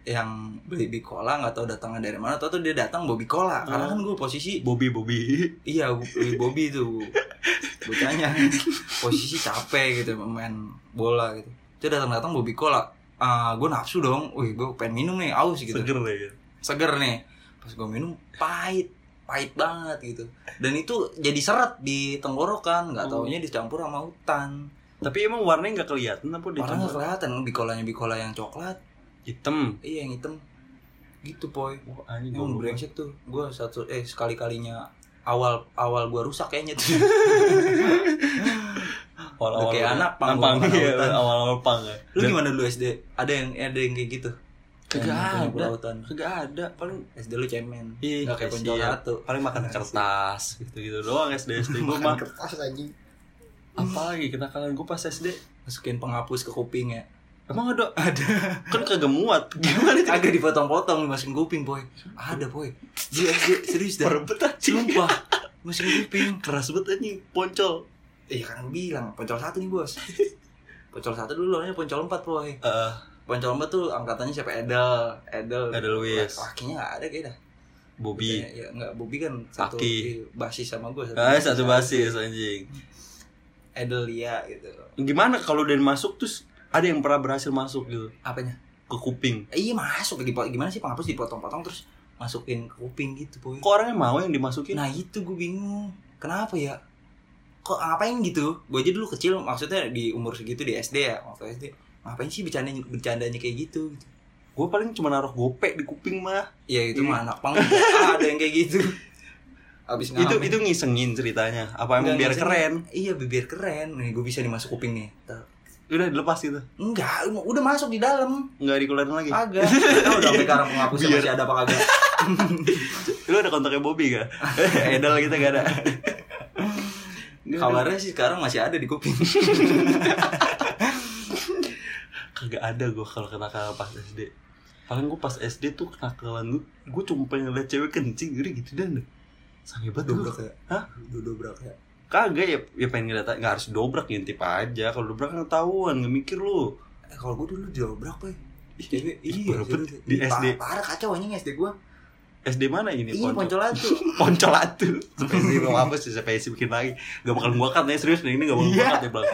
yang beli bicola, nggak tahu datangnya dari mana, tahu tuh dia datang bawa bicola. Karena kan gue posisi Bobby Bobby. Iya, Bobby tuh bocahnya posisi capek gitu main bola gitu. Dia datang-datang bawa bicola. Uh, gue nafsu dong, wih gue pengen minum nih, aus gitu. Seger nih. Ya? Seger nih. Pas gue minum pahit, pahit banget gitu. Dan itu jadi seret di tenggorokan, nggak taunya dicampur sama hutan. Tapi emang warnanya nggak kelihatan apa dicampur? Warnanya nggak kelihatan, bicolanya bicola yang coklat, hitam. Iya yang hitam. Gitu Poy. Oh, emang brengsek tuh. Gue satu eh sekali kalinya awal awal gue rusak kayaknya tuh. Awal-awal kayak anak pang, ya, awal-awal pang. Lu dan gimana dulu S D? Ada yang ada yang kayak gitu? Kagak ada. Kagak ada. Paling S D lu cemen. Iya, kayak penjual satu. Paling makan kertas gitu-gitu doang S D S D gua mah. Makan kertas anjing. Apalagi kenakalan gua pas S D masukin penghapus ke kuping ya. Emang ada? Ada. Kan kagak muat. Gimana sih? Agak dipotong-potong masukin kuping, Boy. Ada, Boy. Dia serius dah. Sumpah. Masukin kuping keras banget anjing, poncol. Iya eh, kan bilang, poncol satu nih bos. Poncol satu dulu lawannya Poncol empat, Boy. Uh, Poncol empat tuh angkatannya siapa? Edel, Edel. Edel Lewis. Lakinya nggak ada kayaknya. Bobby. Ya, nggak, Bobby kan satu Aki. Basis sama gue. Satu, ah, basis, satu basis anjing. Edelia gitu. Gimana kalau udah masuk terus ada yang pernah berhasil masuk gitu? Apanya? Ke kuping. Eh, iya masuk. Gimana sih penghapus dipotong-potong terus masukin ke kuping gitu, Boy? Kok orangnya mau yang dimasukin? Nah itu gue bingung. Kenapa ya? Kok ngapain gitu? Gue aja dulu kecil, maksudnya di umur segitu di S D ya, waktu S D. Ngapain sih bercandanya, bercandanya kayak gitu? Gitu. Gue paling cuma naruh gopek di kuping mah. Ya itu mah anak pang. Ah, ada yang kayak gitu. Abis itu itu ngisengin ceritanya. Apa emang biar keren? Iya, biar keren. Nih gue bisa dimasuk kuping nih. Udah dilepas gitu? Enggak, udah masuk di dalam. Enggak dikeluarin lagi? Agak. Tahu udah sampai karang penghapusnya masih ada apa kagak? Lu ada kontaknya Bobby gak? Edel kita gak ada. Kabarnya sih sekarang masih ada di kuping. Kagak ada gue kalau kenakalan pas S D. Paling gue pas S D tuh kenakalan gue, gue cuma pengen liat cewek kencing, jadi gitu dan. Sangat hebat lu. Hah? Dobrak ya? Kagak ya, ya pengen ngeliat, gak harus dobrak, ngintip aja. Kalau dobrak kan ketahuan, gak mikir lu. Eh, kalau gue dulu dobrak, Pak. Iya, iya, di S D. Parah kacau anjing S D gue. S D mana ini? Iya, Poncol satu. Poncol satu. Spesies mau apa sih? Spesies bikin lagi. Gak bakal gua cut nih, serius nih, ini gak bakal gua cut ya, Bang.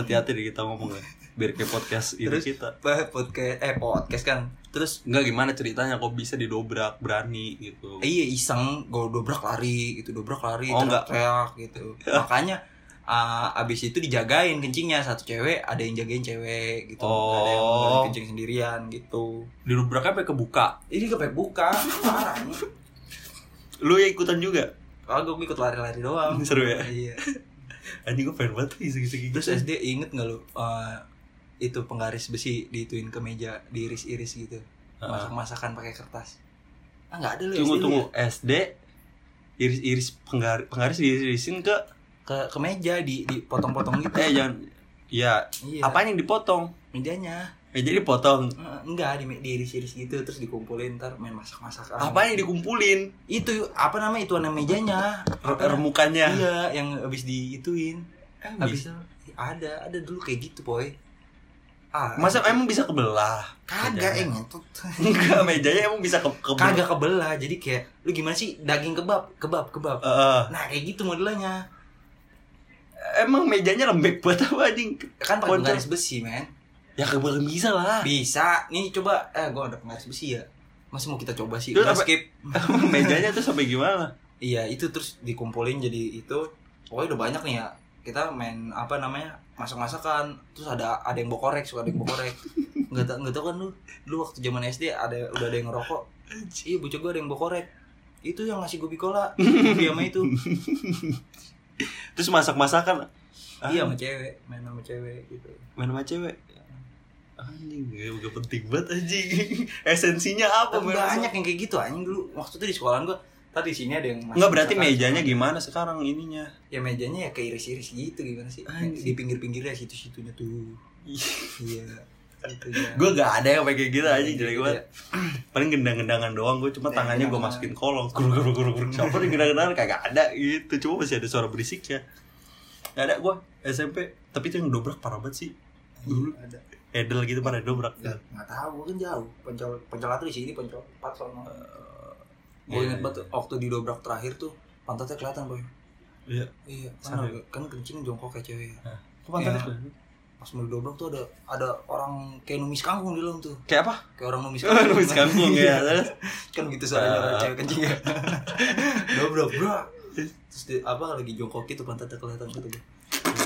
Hati-hati deh kita ngomongnya. Biar kayak podcast ini kita. Terus podcast eh podcast kan. Terus enggak gimana ceritanya kok bisa didobrak berani gitu. Iya, iseng gua dobrak lari gitu, dobrak lari teriak-teriak gitu. Makanya abis itu dijagain kencingnya satu cewek, ada yang jagain cewek gitu. Ada yang kencing sendirian gitu. Didobraknya sampai kebuka. Ini sampai buka. Parah. Lu yang ikutan juga? Kagak, gua ikut lari-lari doang. Seru ya? Iya. Anjing gua pengen banget iseng-iseng gitu. Terus S D inget enggak lu? Itu penggaris besi diituin ke meja, diiris-iris gitu. Masak-masakan pakai kertas. Ah enggak ada lu. Tunggu S D tunggu ya? S D iris-iris penggaris penggaris diirisin ke ke ke meja, di dipotong-potong gitu. Eh jangan. Ya, iya. Apanya yang dipotong? Mejanya. Meja dipotong. Enggak, di diiris-iris gitu terus dikumpulin ntar main masak-masakan. Apa yang dikumpulin? Itu apa namanya, itu warna mejanya, remukannya. Iya, yang habis diituin. Habis ada, ada dulu kayak gitu, Boy. Ah, masa itu emang bisa kebelah? Kagak, eh ngetut. Enggak, mejanya emang bisa ke kebelah. Kagak kebelah. Jadi kayak lu gimana sih daging kebab, kebab, kebab. Uh, nah, kayak gitu modelnya. Emang mejanya lembek buat apa anjing? Kan pakai penggaris besi, men. Ya kebelah bisa lah. Bisa. Nih coba, eh gua ada penggaris besi ya. Masih mau kita coba sih. Udah skip. Mejanya tuh sampai gimana? Iya, itu terus dikumpulin jadi itu. Pokoknya udah banyak nih ya. Kita main apa namanya, masak-masakan, terus ada ada yang bawa korek, suka ada yang bawa korek. Nggak nggak tahu kan lu lu waktu zaman S D ada udah ada yang ngerokok. Iya, bocah gue ada yang bawa korek. Itu yang ngasih gue bikola, diamnya itu. Terus masak-masakan. Iya, sama cewek, main sama cewek gitu. Main sama cewek. Anjing, gak penting banget anjing. Esensinya apa? Banyak yang kayak gitu anjing dulu. Waktu itu di sekolahan gue tadi sini ada yang enggak berarti mejanya cuman gimana sekarang ininya? Ya mejanya ya keiris-iris gitu gimana sih? Anjir. Di pinggir-pinggirnya situ-situnya tuh. Iya. Gue gak ada yang kayak gitu aja jelek banget. Paling gendang-gendangan doang, gue cuma tangannya gue masukin kolong. Guru-guru-guru. Siapa di gendang-gendangan kagak ada gitu. Cuma masih ada suara berisiknya. Gak ada gue S M P, tapi itu yang dobrak parah banget sih. Dulu ada Edel gitu pada dobrak. Enggak tahu, gue kan jauh. Poncol Poncol satu di sini, Poncol empat sono. Gue inget banget waktu didobrak terakhir tuh pantatnya kelihatan, Boy. Iya. Iya. Kan kencing jongkok kayak cewek. Hah. Kok pantatnya kelihatan? Pas mau didobrak tuh ada ada orang kayak numis kangkung di dalam tuh. Kayak apa? Kayak orang numis kangkung. Numis kangkung ya. Kan gitu suaranya orang cewek kencing ya. Dobrak, bro. Terus di, apa lagi jongkok gitu pantatnya kelihatan gitu.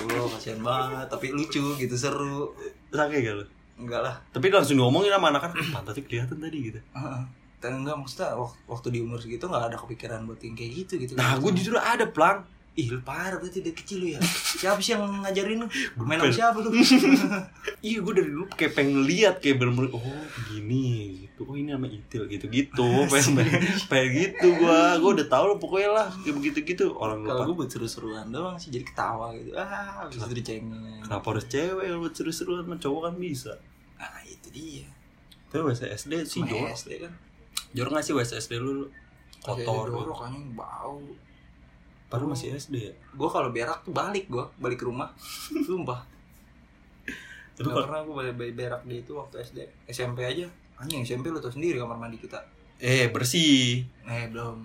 Loh, kasihan banget, tapi lucu gitu, seru. Sakit gak lu? Enggak lah. Tapi langsung ngomongin sama anak kan pantatnya kelihatan tadi gitu. Heeh. Dan enggak, maksudnya waktu di umur segitu gak ada kepikiran buat yang kayak gitu gitu. Nah, gue justru ada, Plang. Ih, lu parah berarti dari kecil lu ya. Siapa sih yang ngajarin lu? Main sama siapa lu? Iya, gue dari dulu kayak pengen lihat, kayak bener-bener, oh begini gitu, oh ini sama Itil gitu-gitu. Pengen gitu gue, gue udah tau lah pokoknya lah, kayak begitu-gitu. Kalau gue buat seru-seruan doang sih, jadi ketawa gitu. Ah, abis itu dicengin. Kenapa harus cewek kalau buat seru-seruan, sama cowok kan bisa. Nah, itu dia. Tapi bahasa S D sih, jorok. S D kan jorok gak sih bahasa S D lu? Kotor jorok kayaknya, bau. Baru masih S D ya? Gue kalau berak tuh balik gue, balik ke rumah. Sumpah. Tapi kalau pernah gue berak di itu waktu S D, S M P aja. Anjing S M P lu tau sendiri kamar mandi kita. Eh bersih. Eh belum.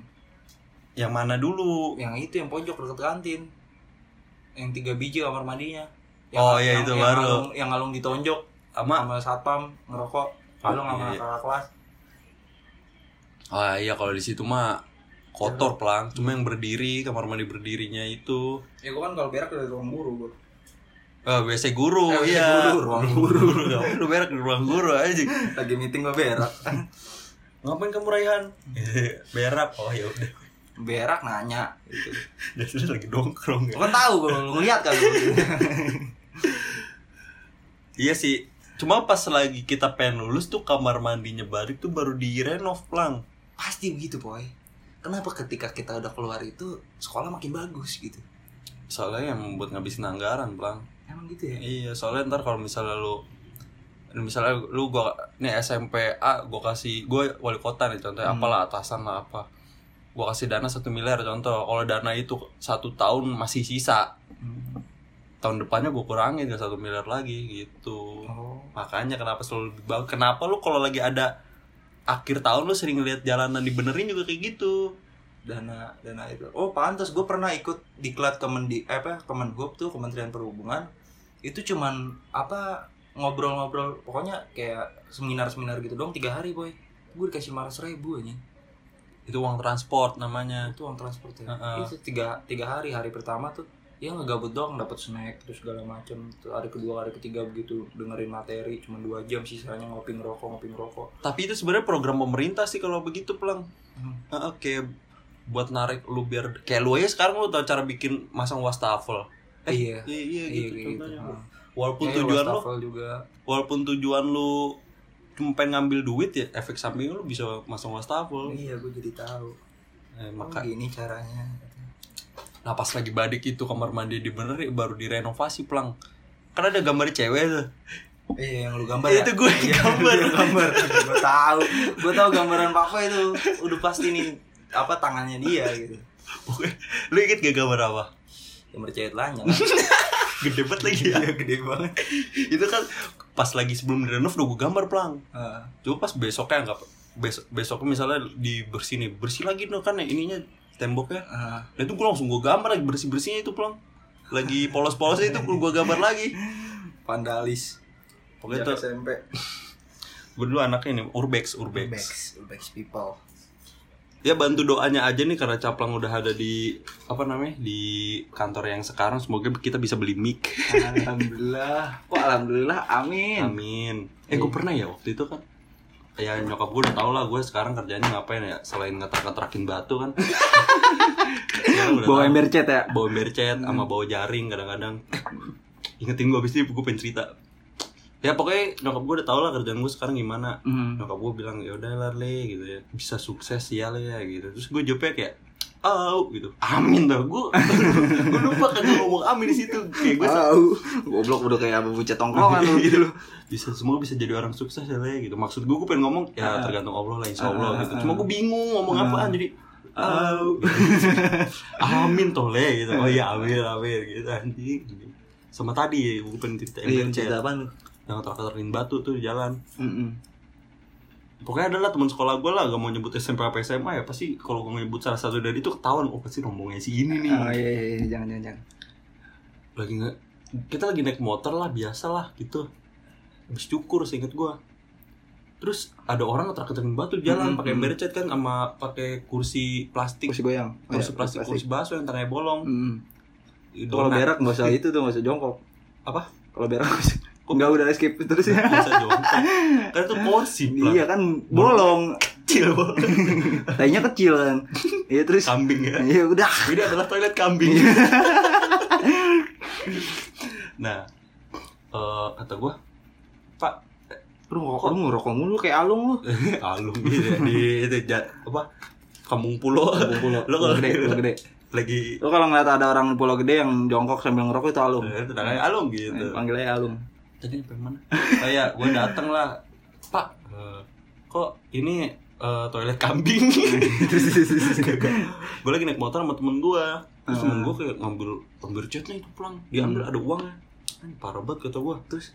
Yang mana dulu? Yang itu yang pojok dekat kantin. Yang tiga biji kamar mandinya. Yang oh iya itu yang baru. Ngalung, yang ngalung ditonjok sama, sama satpam ngerokok. Kalau nggak iya. Kakak kelas. Ah iya kalau di situ mah kotor pelang. Cuma yang berdiri kamar mandi berdirinya itu. Ya gue kan kalau berak dari ruang guru gue. Oh, biasa guru, eh, iya. Guru, ruang guru. Lu berak di ruang guru aja. Lagi meeting gue berak. Ngapain kamu Raihan? Berak, oh ya udah. Berak nanya. Gitu. Dasar lagi dongkrong. Gue tahu gue ngeliat kali. Iya sih. Cuma pas lagi kita pengen lulus tuh kamar mandinya Barik tuh baru direnov Plang. Pasti begitu, Boy. Kenapa ketika kita udah keluar itu sekolah makin bagus gitu? Soalnya yang membuat ngabisin anggaran, Plang. Emang gitu ya? Iya, soalnya ntar kalau misalnya lu misalnya lu gua nih S M P A gua kasih gua wali kota nih contohnya hmm. apalah atasan lah apa. Gua kasih dana satu miliar contoh. Kalau dana itu satu tahun masih sisa. Hmm. Tahun depannya gue kurangin ke satu miliar lagi gitu. Oh. Makanya kenapa selalu kenapa lu kalau lagi ada akhir tahun lu sering lihat jalanan dibenerin juga kayak gitu. Dana dana itu. Oh, pantas gue pernah ikut diklat Kemendi eh, apa Kemenhub tuh Kementerian Perhubungan. Itu cuman apa ngobrol-ngobrol pokoknya kayak seminar-seminar gitu dong tiga hari, Boy. Gue dikasih lima ratus ribu anjing. Itu uang transport namanya. Itu uang transport ya. Uh-uh. Itu tiga hari, hari pertama tuh ya ngegabut doang, dapat snack terus segala macam. Hari kedua, hari ketiga begitu dengerin materi cuma dua jam sisanya ngopi ngerokok, ngopi ngerokok. Tapi itu sebenarnya program pemerintah sih kalau begitu, Pelang. Hmm. Nah, oke okay. Buat narik lu biar kayak lu aja sekarang lu tau cara bikin masang wastafel. Eh, iya. Iya, iya gitu, iya, gitu. Nah. Walaupun iya, tujuan lu juga. Walaupun tujuan lu cuma pengen ngambil duit ya, efek samping lu bisa masang wastafel. Iya, gue jadi tahu. Eh, maka oh, gini caranya. Nah pas lagi Badik itu kamar mandi dibenerin baru direnovasi Pelang. Kan ada gambar cewek tuh. Iya yang lu gambar ya. Itu gue yang gambar. Gambar. Gue tahu. Gue tahu gambaran Papa itu udah pasti nih apa tangannya dia gitu. Oke. Lu inget gak gambar apa? Gambar cewek telanjang. Gede banget lagi ya. Gede banget. Itu kan pas lagi sebelum direnov udah gue gambar Pelang. Heeh. Coba pas besoknya enggak besok besoknya misalnya dibersihin bersih lagi tuh kan ya ininya temboknya, uh. Nah itu gue langsung gue gambar lagi bersih-bersihnya itu Pelang, lagi polos-polosnya itu gue gambar lagi, vandalis, pokoknya tuh S M P, gue dulu anaknya nih urbex, urbex, urbex, urbex people, ya bantu doanya aja nih karena Caplang udah ada di apa namanya di kantor yang sekarang semoga kita bisa beli mic, alhamdulillah, kok alhamdulillah, amin, amin, eh gue pernah ya waktu itu kan. Ya nyokap gue udah tau lah gue sekarang kerjanya ngapain ya. Selain ngetrak-ngetrakin batu kan ya, bawa ember cat ya? Bawa ember cat sama bawa jaring kadang-kadang. Ingetin gue abis ini gue pengen cerita. Ya pokoknya nyokap gue udah tau lah kerjaan gue sekarang gimana. Mm. Nyokap gue bilang yaudah lah Le gitu ya. Bisa sukses ya Le ya gitu. Terus gue jawabnya kayak au gitu. Amin dah gue. Gue lupa kan gue ngomong amin di situ. Kayak gue au. Goblok udah kayak bucet tongkrongan lu gitu loh. Bisa semua bisa jadi orang sukses ya Le gitu. Maksud gue gue pengen ngomong ya tergantung Allah lah insyaallah gitu. Cuma gue bingung ngomong apaan jadi au. Amin toh Le gitu. Oh iya amin amin gitu anjing. Sama tadi gue pengen cerita yang cerita yang terkatarin batu tuh di jalan. Mm-mm. Pokoknya adalah teman sekolah gue lah, gak mau nyebut S M P apa S M A ya pasti kalau gue nyebut salah satu dari itu ketahuan, oh pasti rombongnya si ini nih. Oh iya iya, iya. jangan jangan jangan. Lagi nggak, kita lagi naik motor lah biasa lah gitu, habis cukur seinget gue. Terus ada orang ngetrek-trekin batu di jalan, mm-hmm. pakai ember cat kan, sama pakai kursi plastik. Kursi goyang. Oh, kursi ya, plastik, plastik, kursi bakso yang tengahnya bolong. Mm-hmm. Kalau berak nggak usah itu tuh nggak usah jongkok. Apa? Kalau berak nggak usah. Enggak udah skip terus ya. Bisa jongkok. Kan itu porsi. Iya kan bolong, kecil bolong. Tainya kecil kan. Iya terus kambing ya. Iya udah. Ini adalah toilet kambing. Nah, uh, kata gue, Pak, lu ngerokok, lu ngerokok mulu kayak alung lu. Alung gitu ya, di itu jat, apa? Kampung Pulau. Kampung Pulau. Lu kalau gede, lu gede. Lagi. Lu kalau ngeliat ada orang Pulau Gede yang jongkok sambil ngerokok itu alung. Itu namanya alung gitu. Panggilnya alung. Tadi sampai mana? Kayak gue dateng lah, Pak, uh, kok ini uh, toilet kambing? Gue lagi naik motor sama temen gue. Terus temen gue kayak ngambil, ngambil catnya itu Pelang. Dia ambil ada uangnya. Parah banget kata gue. Terus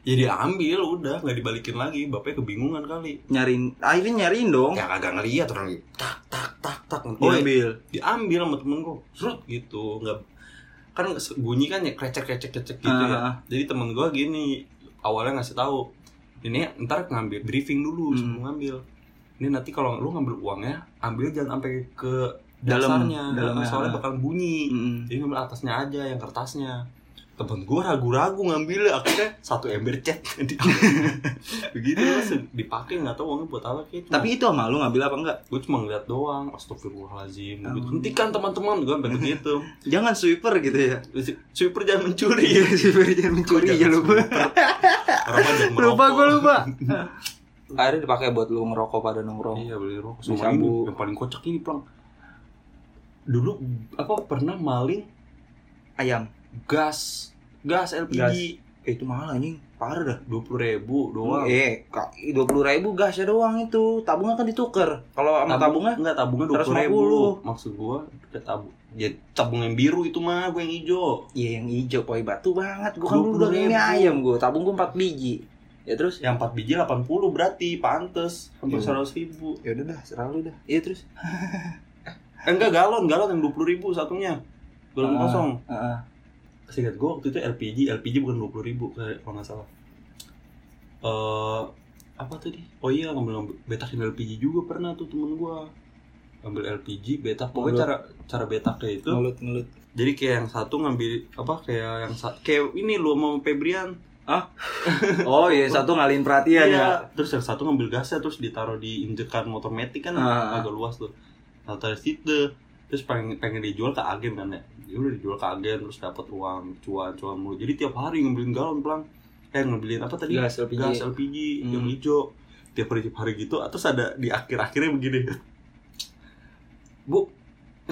Ya diambil udah, nggak dibalikin lagi. Bapaknya kebingungan kali. Nyariin, akhirnya nyariin dong. Ya kagak ngeliat orang gitu. Tak tak tak tak. Diambil. Diambil sama temen gue. Serut gitu. Nggak, kan bunyi kan ya krecek krecek krecek gitu uh. ya. Jadi temen gue gini, awalnya ngasih tahu, ini ntar ngambil briefing dulu hmm. sebelum ngambil. Ini nanti kalau lu ngambil uangnya, ambil jangan sampai ke dasarnya. Dalam, dalam soalnya bakal bunyi. Hmm. Jadi ngambil atasnya aja, yang kertasnya. Temen gue ragu-ragu ngambil, akhirnya satu ember cat begitu langsung dipakai, nggak tahu uangnya buat apa gitu. Tapi itu sama lu ngambil apa enggak? Gue cuma ngeliat doang. Astagfirullahaladzim. Oh. Hentikan teman-teman, gue sampai begitu. Jangan sweeper gitu ya. Sweeper jangan mencuri. Sweeper jangan mencuri. Jangan lupa. Lupa gue lupa. Akhirnya dipakai buat lu ngerokok pada nongkrong. Iya, beli rokok. Semua ini yang paling kocak ini Plang. Dulu apa pernah maling ayam? Gas, gas L P G, gas. Eh, itu mahal anjing, parah dah, dua puluh ribu doang. Eh, dua puluh ribu gasnya doang itu, tabungnya kan dituker. Kalau sama Tabung, tabungnya nggak, tabungnya dua puluh ribu. Maksud gua, ya tabung, ya tabung yang biru itu mah, gua yang hijau. Iya yang hijau, poi batu banget. Gua kan dulu udah ini ayam gua, tabung gua empat biji. Ya terus? Yang empat biji delapan puluh berarti, pantes, hampir seratus ribu. Ya udah dah, seratus dah. Iya terus? eh, enggak galon, galon yang dua puluh ribu satunya, galon uh, kosong. Uh, uh. Seingat gue waktu itu L P G, L P G bukan dua puluh ribu kalau nggak salah. Uh, apa tadi? Oh iya, ngambil betakin L P G juga pernah tuh temen gue. Ngambil L P G, betak. Pokoknya cara cara betaknya itu ngelut-ngelut. Jadi kayak yang satu ngambil apa kayak yang sa- kayak ini lu sama Febrian. Ah. Oh iya, satu ngalihin perhatian ya. Terus yang satu ngambil gasnya terus ditaruh di injekan motor metik kan ah. agak luas tuh. Nah, dari situ terus pengen, pengen dijual ke agen kan ya. Dia udah dijual ke agen terus dapat uang cuan-cuan mulu. Jadi tiap hari ngambilin galon Pelang. Eh ngambilin apa tadi? Gas L P G. Gas L P G hmm. yang hijau. Tiap hari tiap hari gitu. Terus ada di akhir-akhirnya begini. Bu,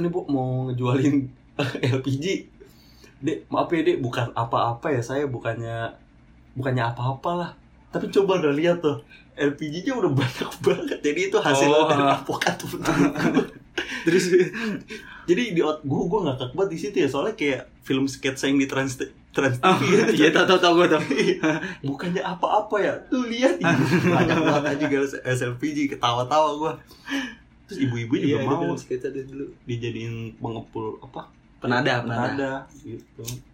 ini Bu mau ngejualin L P G. Dek, maaf ya Dek, bukan apa-apa ya saya, bukannya bukannya apa-apalah. Tapi coba udah lihat tuh, L P G-nya udah banyak banget. Jadi itu hasil oh, dari apokat tuh. Terus jadi di otak gue gue ngakak banget di situ ya, soalnya kayak film sketsa yang di trans trans T V ya. Iya tahu tahu gue tahu. Bukannya apa-apa ya. Tuh lihat ini banyak banget aja garis S L P G, ketawa-tawa gue. Terus ibu-ibu juga mau sketsa dulu dijadiin pengepul apa? Penada, penada gitu.